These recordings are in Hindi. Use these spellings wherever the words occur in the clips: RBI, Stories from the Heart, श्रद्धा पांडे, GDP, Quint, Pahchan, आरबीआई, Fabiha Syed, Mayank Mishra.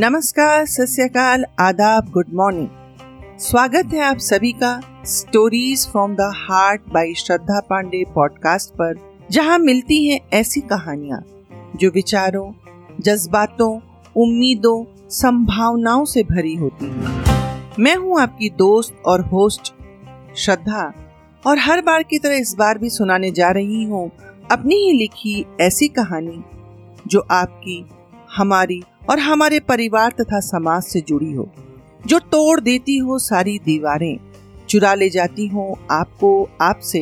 नमस्कार, सस्यकाल, आदाब, गुड मॉर्निंग। स्वागत है आप सभी का stories from the heart by श्रद्धा पांडे podcast पर, जहां मिलती हैं ऐसी कहानियां जो विचारों, जज्बातों, उम्मीदों, संभावनाओं से भरी होती हैं। मैं हूं आपकी दोस्त और होस्ट श्रद्धा, और हर बार की तरह इस बार भी सुनाने जा रही हूं अपनी ही लिखी ऐसी कहानी जो आपकी, हमारी और हमारे परिवार तथा समाज से जुड़ी हो, जो तोड़ देती हो सारी दीवारें, चुरा ले जाती हो आपको आपसे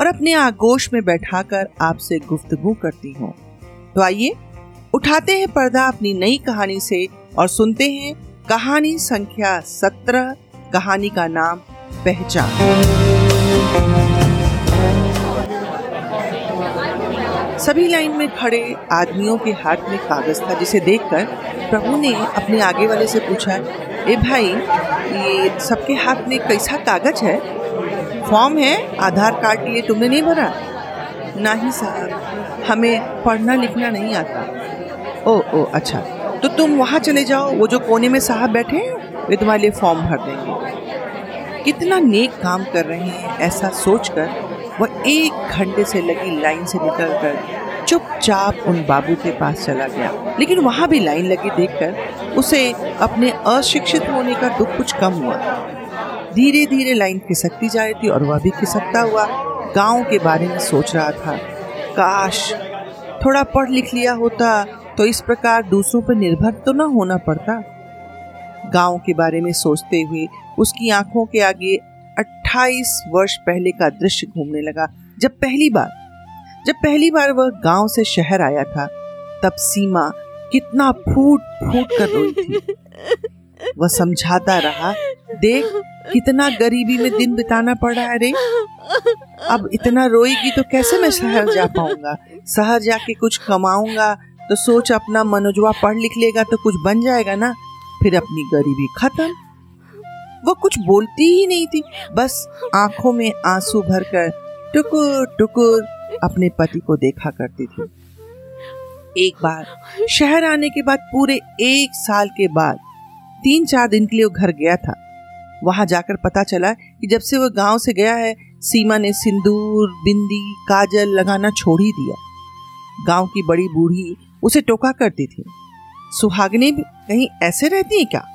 और अपने आगोश में बैठाकर आपसे गुफ्तगू करती हो। तो आइए उठाते हैं पर्दा अपनी नई कहानी से और सुनते हैं कहानी संख्या 17। कहानी का नाम पहचान। सभी लाइन में खड़े आदमियों के हाथ में कागज था, जिसे देखकर प्रभु ने अपने आगे वाले से पूछा, ए भाई, ये सबके हाथ में कैसा कागज है? फॉर्म है आधार कार्ड के लिए, तुमने नहीं भरा? नहीं साहब, हमें पढ़ना लिखना नहीं आता। ओ अच्छा, तो तुम वहाँ चले जाओ, वो जो कोने में साहब बैठे हैं वे तुम्हारे लिए फॉर्म भर देंगे। कितना नेक काम कर रहे हैं, ऐसा सोचकर वह एक घंटे से लगी लाइन से निकलकर चुपचाप उन बाबू के पास चला गया। लेकिन वहाँ भी लाइन लगी देखकर उसे अपने अशिक्षित होने का दुख कुछ कम हुआ। धीरे धीरे लाइन खिसकती जा रही थी और वह भी खिसकता हुआ गाँव के बारे में सोच रहा था। काश थोड़ा पढ़ लिख लिया होता तो इस प्रकार दूसरों पर निर्भर तो न होना पड़ता। गांव के बारे में सोचते हुए उसकी आंखों के आगे 28 वर्ष पहले का दृश्य घूमने लगा। जब पहली बार वह गांव से शहर आया था, तब सीमा कितना फूट फूट कर रोई थी। वह समझाता रहा, देख कितना गरीबी में दिन बिताना पड़ रहा है रे, अब इतना रोएगी तो कैसे मैं शहर जा पाऊंगा? शहर जाके कुछ कमाऊंगा तो सोच, अपना मनोजवा पढ़ लिख लेगा तो कुछ बन जाएगा ना, फिर अपनी गरीबी खत्म। वो कुछ बोलती ही नहीं थी, बस आंखों में आंसू भरकर टुकुर टुकुर अपने पति को देखा करती थी। एक बार शहर आने के बाद पूरे 1 साल के बाद 3-4 दिन के लिए वो घर गया था। वहां जाकर पता चला कि जब से वो गांव से गया है, सीमा ने सिंदूर, बिंदी, काजल लगाना छोड़ ही दिया। गांव की बड़ी बूढ़ी उसे टोका करती थी, सुहागिने भी कहीं ऐसे रहती हैं क्या?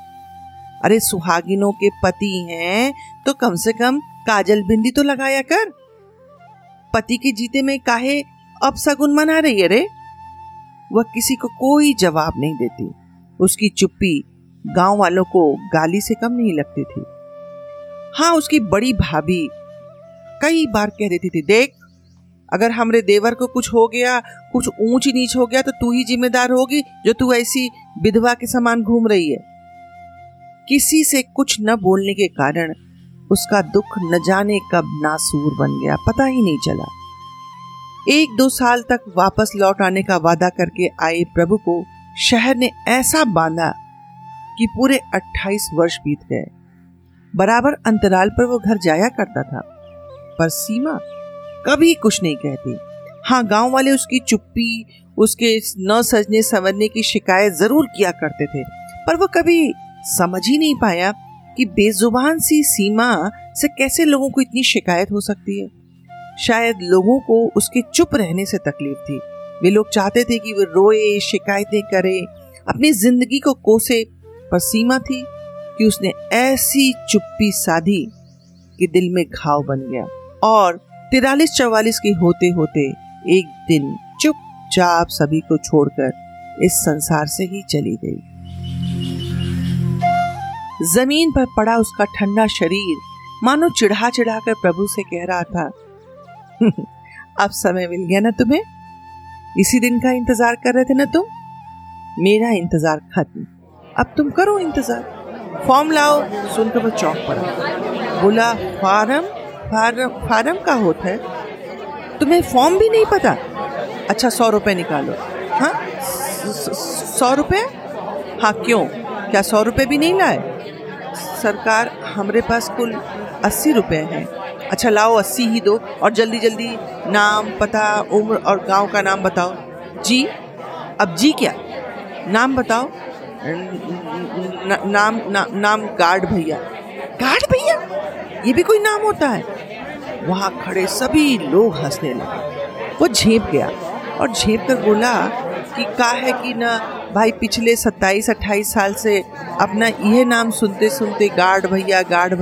अरे सुहागिनों के पति हैं तो कम से कम काजल बिंदी तो लगाया कर, पति के जीते में काहे अब सगुन मना रही है रे? वह किसी को कोई जवाब नहीं देती। उसकी चुप्पी गांव वालों को गाली से कम नहीं लगती थी। हाँ, उसकी बड़ी भाभी कई बार कह देती थी, देख अगर हमरे देवर को कुछ हो गया, कुछ ऊंच नीच हो गया तो तू ही जिम्मेदार होगी, जो तू ऐसी विधवा के समान घूम रही है। किसी से कुछ न बोलने के कारण उसका दुख न जाने कब नासूर बन गया, पता ही नहीं चला। 1-2 साल तक वापस लौट आने का वादा करके आए प्रभु को शहर ने ऐसा बांधा कि पूरे 28 वर्ष बीत गए। बराबर अंतराल पर वो घर जाया करता था, पर सीमा कभी कुछ नहीं कहती। हाँ, गांव वाले उसकी चुप्पी, उसके न सजने संवरने की शिकायत जरूर किया करते थे, पर वो कभी समझ ही नहीं पाया कि बेजुबान सी सीमा से कैसे लोगों को इतनी शिकायत हो सकती है। शायद लोगों को उसके चुप रहने से तकलीफ थी। वे लोग चाहते थे कि वो रोए, शिकायतें करे, अपनी जिंदगी को कोसे, पर सीमा थी कि उसने ऐसी चुप्पी साधी कि दिल में घाव बन गया। और 43-44 के होते होते एक दिन चुपचाप सभी को छोड़कर इस संसार से ही चली गई। जमीन पर पड़ा उसका ठंडा शरीर मानो चिढ़ा चिढ़ा कर प्रभु से कह रहा था, अब समय मिल गया ना तुम्हें, इसी दिन का इंतजार कर रहे थे ना तुम, मेरा इंतजार खत्म, अब तुम करो इंतजार। फॉर्म लाओ। सुनकर वो चौंक पड़ा, बोला, फार्म का होता है? तुम्हें फॉर्म भी नहीं पता? अच्छा 100 रुपये निकालो। हाँ 100 रुपये? हाँ क्यों, क्या 100 रुपये भी नहीं लाए? सरकार, हमारे पास कुल 80 रुपये हैं। अच्छा लाओ 80 ही दो, और जल्दी जल्दी नाम, पता, उम्र और गांव का नाम बताओ। जी? अब जी क्या? नाम बताओ। नाम गार्ड भैया ये भी कोई नाम होता है। वहाँ खड़े सभी लोग हंसने लगे। वो झेप गया और झेप कर बोला कि का है कि ना भाई, पिछले 27-28 साल से अपना यह नाम सुनते सुनते गार्ड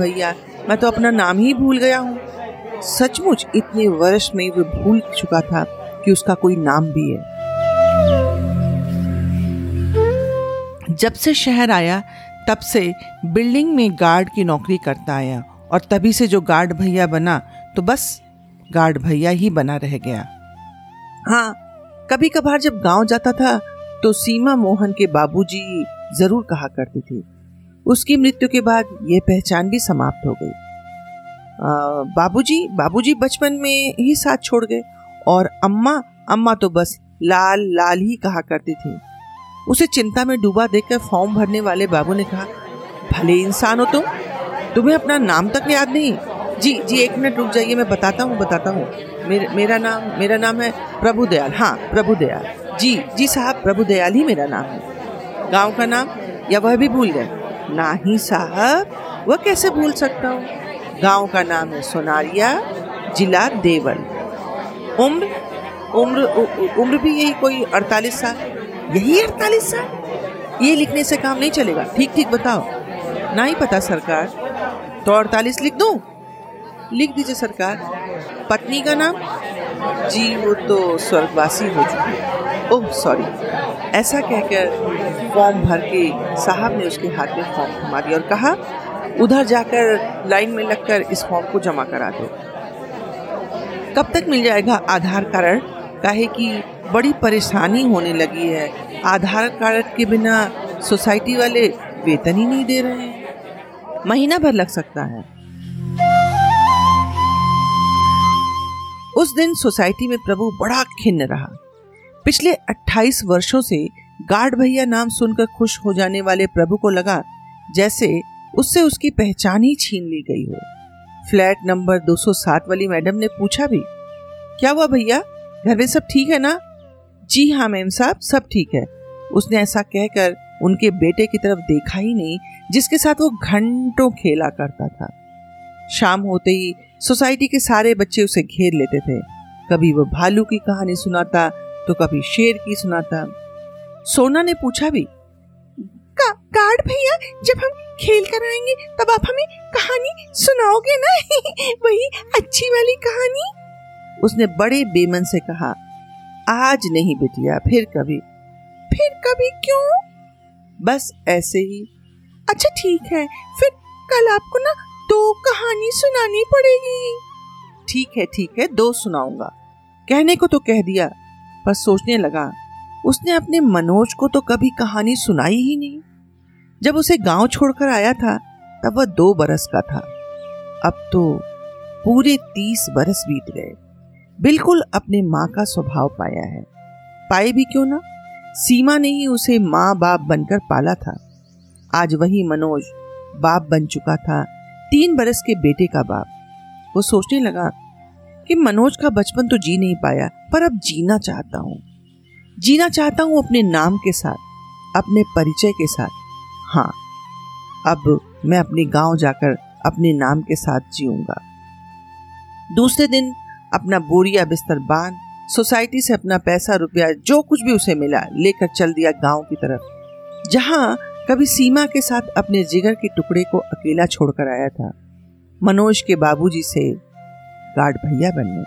भैया, मैं तो अपना नाम ही भूल गया हूँ। सचमुच इतने वर्ष में वो भूल चुका था कि उसका कोई नाम भी है। जब से शहर आया तब से बिल्डिंग में गार्ड की नौकरी करता आया और तभी से जो गार्ड भैया बना तो बस गार्ड भैया ही बना रह गया। हाँ, कभी कभार जब गांव जाता था तो सीमा मोहन के बाबूजी जरूर कहा करती थी। उसकी मृत्यु के बाद यह पहचान भी समाप्त हो गई। बाबूजी बचपन में ही साथ छोड़ गए और अम्मा तो बस लाल ही कहा करती थी। उसे चिंता में डूबा देखकर फॉर्म भरने वाले बाबू ने कहा, भले इंसान हो तुम, तुम्हें अपना नाम तक याद नहीं। जी, 1 मिनट रुक जाइए, मैं बताता हूँ। मेरा नाम है प्रभुदयाल। हाँ, प्रभुदयाल। जी साहब, प्रभुदयाल ही मेरा नाम है। गांव का नाम या वह भी भूल गए? नहीं साहब, वह कैसे भूल सकता हूँ। गाँव का नाम है सोनारिया, जिला देवल। उम्र भी यही कोई 48 साल। यही 48 साल? ये लिखने से काम नहीं चलेगा, ठीक बताओ। नहीं पता सरकार, तो 48 लिख दो। लिख दीजिए सरकार। पत्नी का नाम? जी, वो तो स्वर्गवासी हो चुकी है। Oh sorry. ऐसा कहकर फॉर्म भर के साहब ने उसके हाथ में फॉर्म थमा दिया और कहा, उधर जाकर लाइन में लगकर इस फॉर्म को जमा करा दो। कब तक मिल जाएगा आधार कार्ड? काहे कि बड़ी परेशानी होने लगी है। आधार कार्ड के बिना सोसाइटी वाले वेतन ही नहीं दे रहे हैं। महीना भर लग सकता है। उस दिन सोसाइटी में प्रभु बड़ा खिन्न रहा। पिछले 28 वर्षों से गार्ड भैया नाम सुनकर खुश हो जाने वाले प्रभु को लगा जैसे उससे उसकी पहचान ही छीन ली गई हो। फ्लैट नंबर 207 वाली मैडम ने पूछा भी, क्या हुआ भैया, घर में सब ठीक है ना? जी हाँ मैम साहब, सब ठीक है। उसने ऐसा कहकर उनके बेटे की तरफ देखा ही नहीं जिसके साथ वो घंटों खेला करता था। शाम होते ही सोसाइटी के सारे बच्चे उसे घेर लेते थे। कभी वो भालू की कहानी सुनाता तो कभी शेर की सुनाता। सोना ने पूछा भी, गार्ड भैया जब हम खेल कर आएंगे तब आप हमें कहानी सुनाओगे ना? वही अच्छी वाली कहानी। उसने बड़े बेमन से कहा, आज नहीं बिटिया, फिर कभी क्यों? बस ऐसे ही। अच्छा ठीक है, फिर कल आपको ना 2 कहानी सुनानी पड़ेगी। ठीक है, 2 सुनाऊंगा। कहने को तो कह दिया, पर सोचने लगा उसने अपने मनोज को तो कभी कहानी सुनाई ही नहीं। जब उसे गांव छोड़कर आया था तब वह 2 बरस का था। अब तो पूरे 30 बरस बीत गए। बिल्कुल अपने माँ का स्वभाव पाया है। पाए भी क्यों ना, सीमा ने ही उसे माँ बाप बनकर पाला था। आज वही मनोज बाप बन चुका था, 3 बरस के बेटे का बाप। वो सोचने लगा कि मनोज का बचपन तो जी नहीं पाया, पर अब जीना चाहता हूँ अपने नाम के साथ, अपने परिचय के साथ। हाँ, अब मैं अपने गाँव जाकर अपने नाम के साथ जीऊँगा। दूसरे दिन अपना बोरिया बिस्तर बांध, सोसाइटी से अपना पैसा रुपया जो कुछ भी उसे मिला लेकर चल दिया गांव की तरफ, जहां कभी सीमा के साथ अपने जिगर के टुकड़े को अकेला छोड़कर आया था, मनोज के बाबूजी से गार्ड भैया बनने।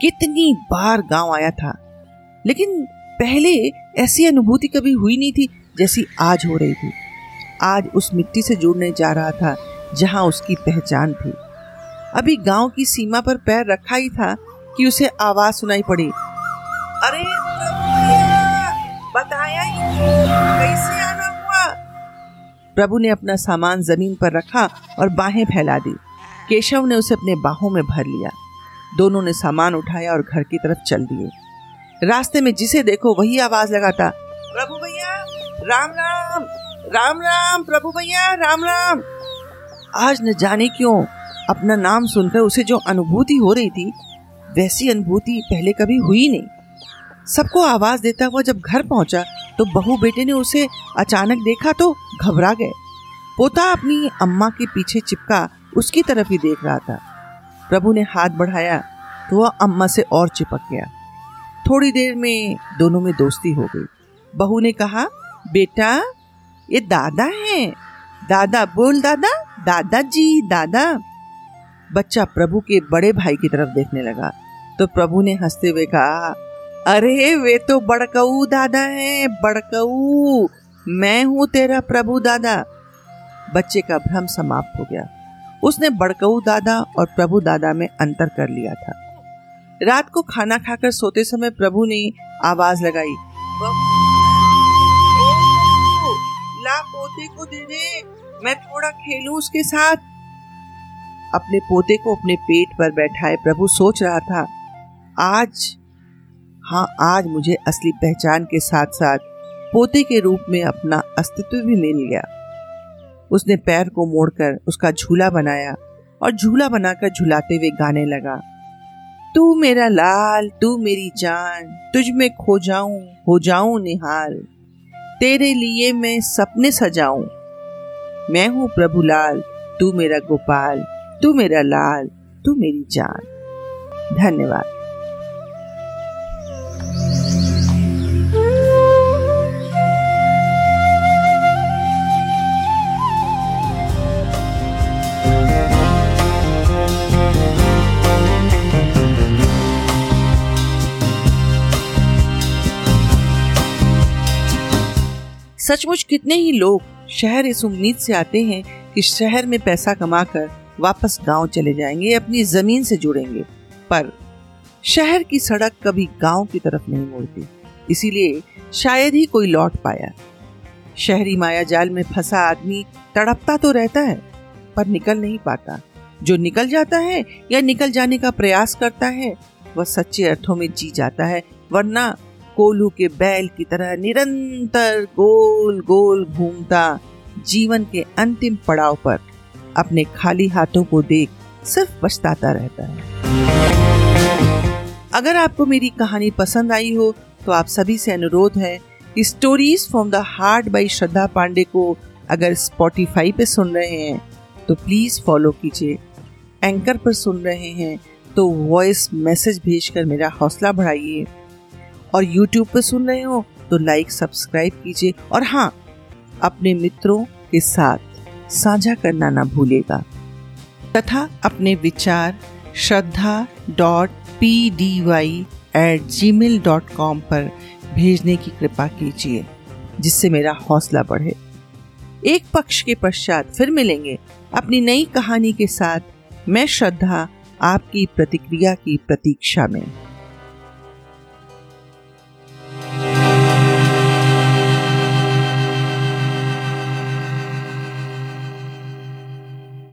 कितनी बार गांव आया था, लेकिन पहले ऐसी अनुभूति कभी हुई नहीं थी जैसी आज हो रही थी। आज उस मिट्टी से जुड़ने जा रहा था जहां उसकी पहचान थी। अभी गांव की सीमा पर पैर रखा ही था कि उसे आवाज सुनाई पड़ी, अरे बताया ही कैसे आना हुआ। प्रभु ने अपना सामान जमीन पर रखा और बाहें फैला दी। केशव ने उसे अपने बाहों में भर लिया। दोनों ने सामान उठाया और घर की तरफ चल दिए। रास्ते में जिसे देखो वही आवाज लगाता, प्रभु भैया राम राम, राम राम प्रभु भैया राम राम। आज न जाने क्यों अपना नाम सुनकर उसे जो अनुभूति हो रही थी वैसी अनुभूति पहले कभी हुई नहीं। सबको आवाज़ देता हुआ जब घर पहुंचा तो बहू बेटे ने उसे अचानक देखा तो घबरा गए। पोता अपनी अम्मा के पीछे चिपका उसकी तरफ ही देख रहा था। प्रभु ने हाथ बढ़ाया तो वह अम्मा से और चिपक गया। थोड़ी देर में दोनों में दोस्ती हो गई। बहू ने कहा, बेटा ये दादा हैं, दादा बोल, दादा, दादाजी, दादा। बच्चा प्रभु के बड़े भाई की तरफ देखने लगा तो प्रभु ने हंसते हुए कहा, अरे वे तो बड़कऊ दादा हैं, बड़कऊ, मैं हूँ तेरा प्रभु दादा। बच्चे का भ्रम समाप्त हो गया। उसने बड़कऊ दादा और प्रभु दादा में अंतर कर लिया था। रात को खाना खाकर सोते समय प्रभु ने आवाज लगाई, ला पोते को दे दे, मैं थोड़ा खेलूं उसके साथ। अपने पोते को अपने पेट पर बैठाए प्रभु सोच रहा था, आज मुझे असली पहचान के साथ साथ पोते के रूप में अपना अस्तित्व भी मिल गया। उसने पैर को मोड़कर उसका झूला बनाया और झूला बनाकर झूलाते हुए गाने लगा, तू मेरा लाल, तू मेरी जान, तुझ में खो जाऊं, हो जाऊं निहाल, तेरे लिए मैं सपने सजाऊं, मैं हूँ प्रभु लाल, तू मेरा गोपाल, तू मेरा लाल, तू मेरी जान। धन्यवाद। सचमुच कितने ही लोग शहर इस उम्मीद से आते हैं कि शहर में पैसा कमाकर वापस गांव चले जाएंगे, अपनी जमीन से जुड़ेंगे, पर शहर की सड़क कभी गांव की तरफ नहीं मुड़ती, इसीलिए शायद ही कोई लौट पाया। शहरी मायाजाल में फंसा आदमी तड़पता तो रहता है पर निकल नहीं पाता। जो निकल जाता है या निकल जाने का प्रयास करता है वह सच्चे अर्थों में जी जाता है, वरना कोलू के बैल की तरह निरंतर गोल गोल घूमता जीवन के अंतिम पड़ाव पर अपने खाली हाथों को देख सिर्फ पछताता रहता है। अगर आपको मेरी कहानी पसंद आई हो तो आप सभी से अनुरोध है कि stories from the heart by श्रद्धा पांडे को अगर स्पॉटिफाई पे सुन रहे हैं तो प्लीज़ फॉलो कीजिए। एंकर पर सुन रहे हैं तो वॉइस मैसेज भेजकर मेरा हौसला बढ़ाइए, और YouTube पर सुन रहे हो तो लाइक सब्सक्राइब कीजिए, और हाँ, अपने मित्रों के साथ साझा करना ना भूलिएगा, तथा अपने विचार shraddha.pdy@gmail.com पर भेजने की कृपा कीजिए, जिससे मेरा हौसला बढ़े। एक पक्ष के पश्चात फिर मिलेंगे अपनी नई कहानी के साथ। मैं श्रद्धा आपकी प्रतिक्रिया की प्रतीक्षा में।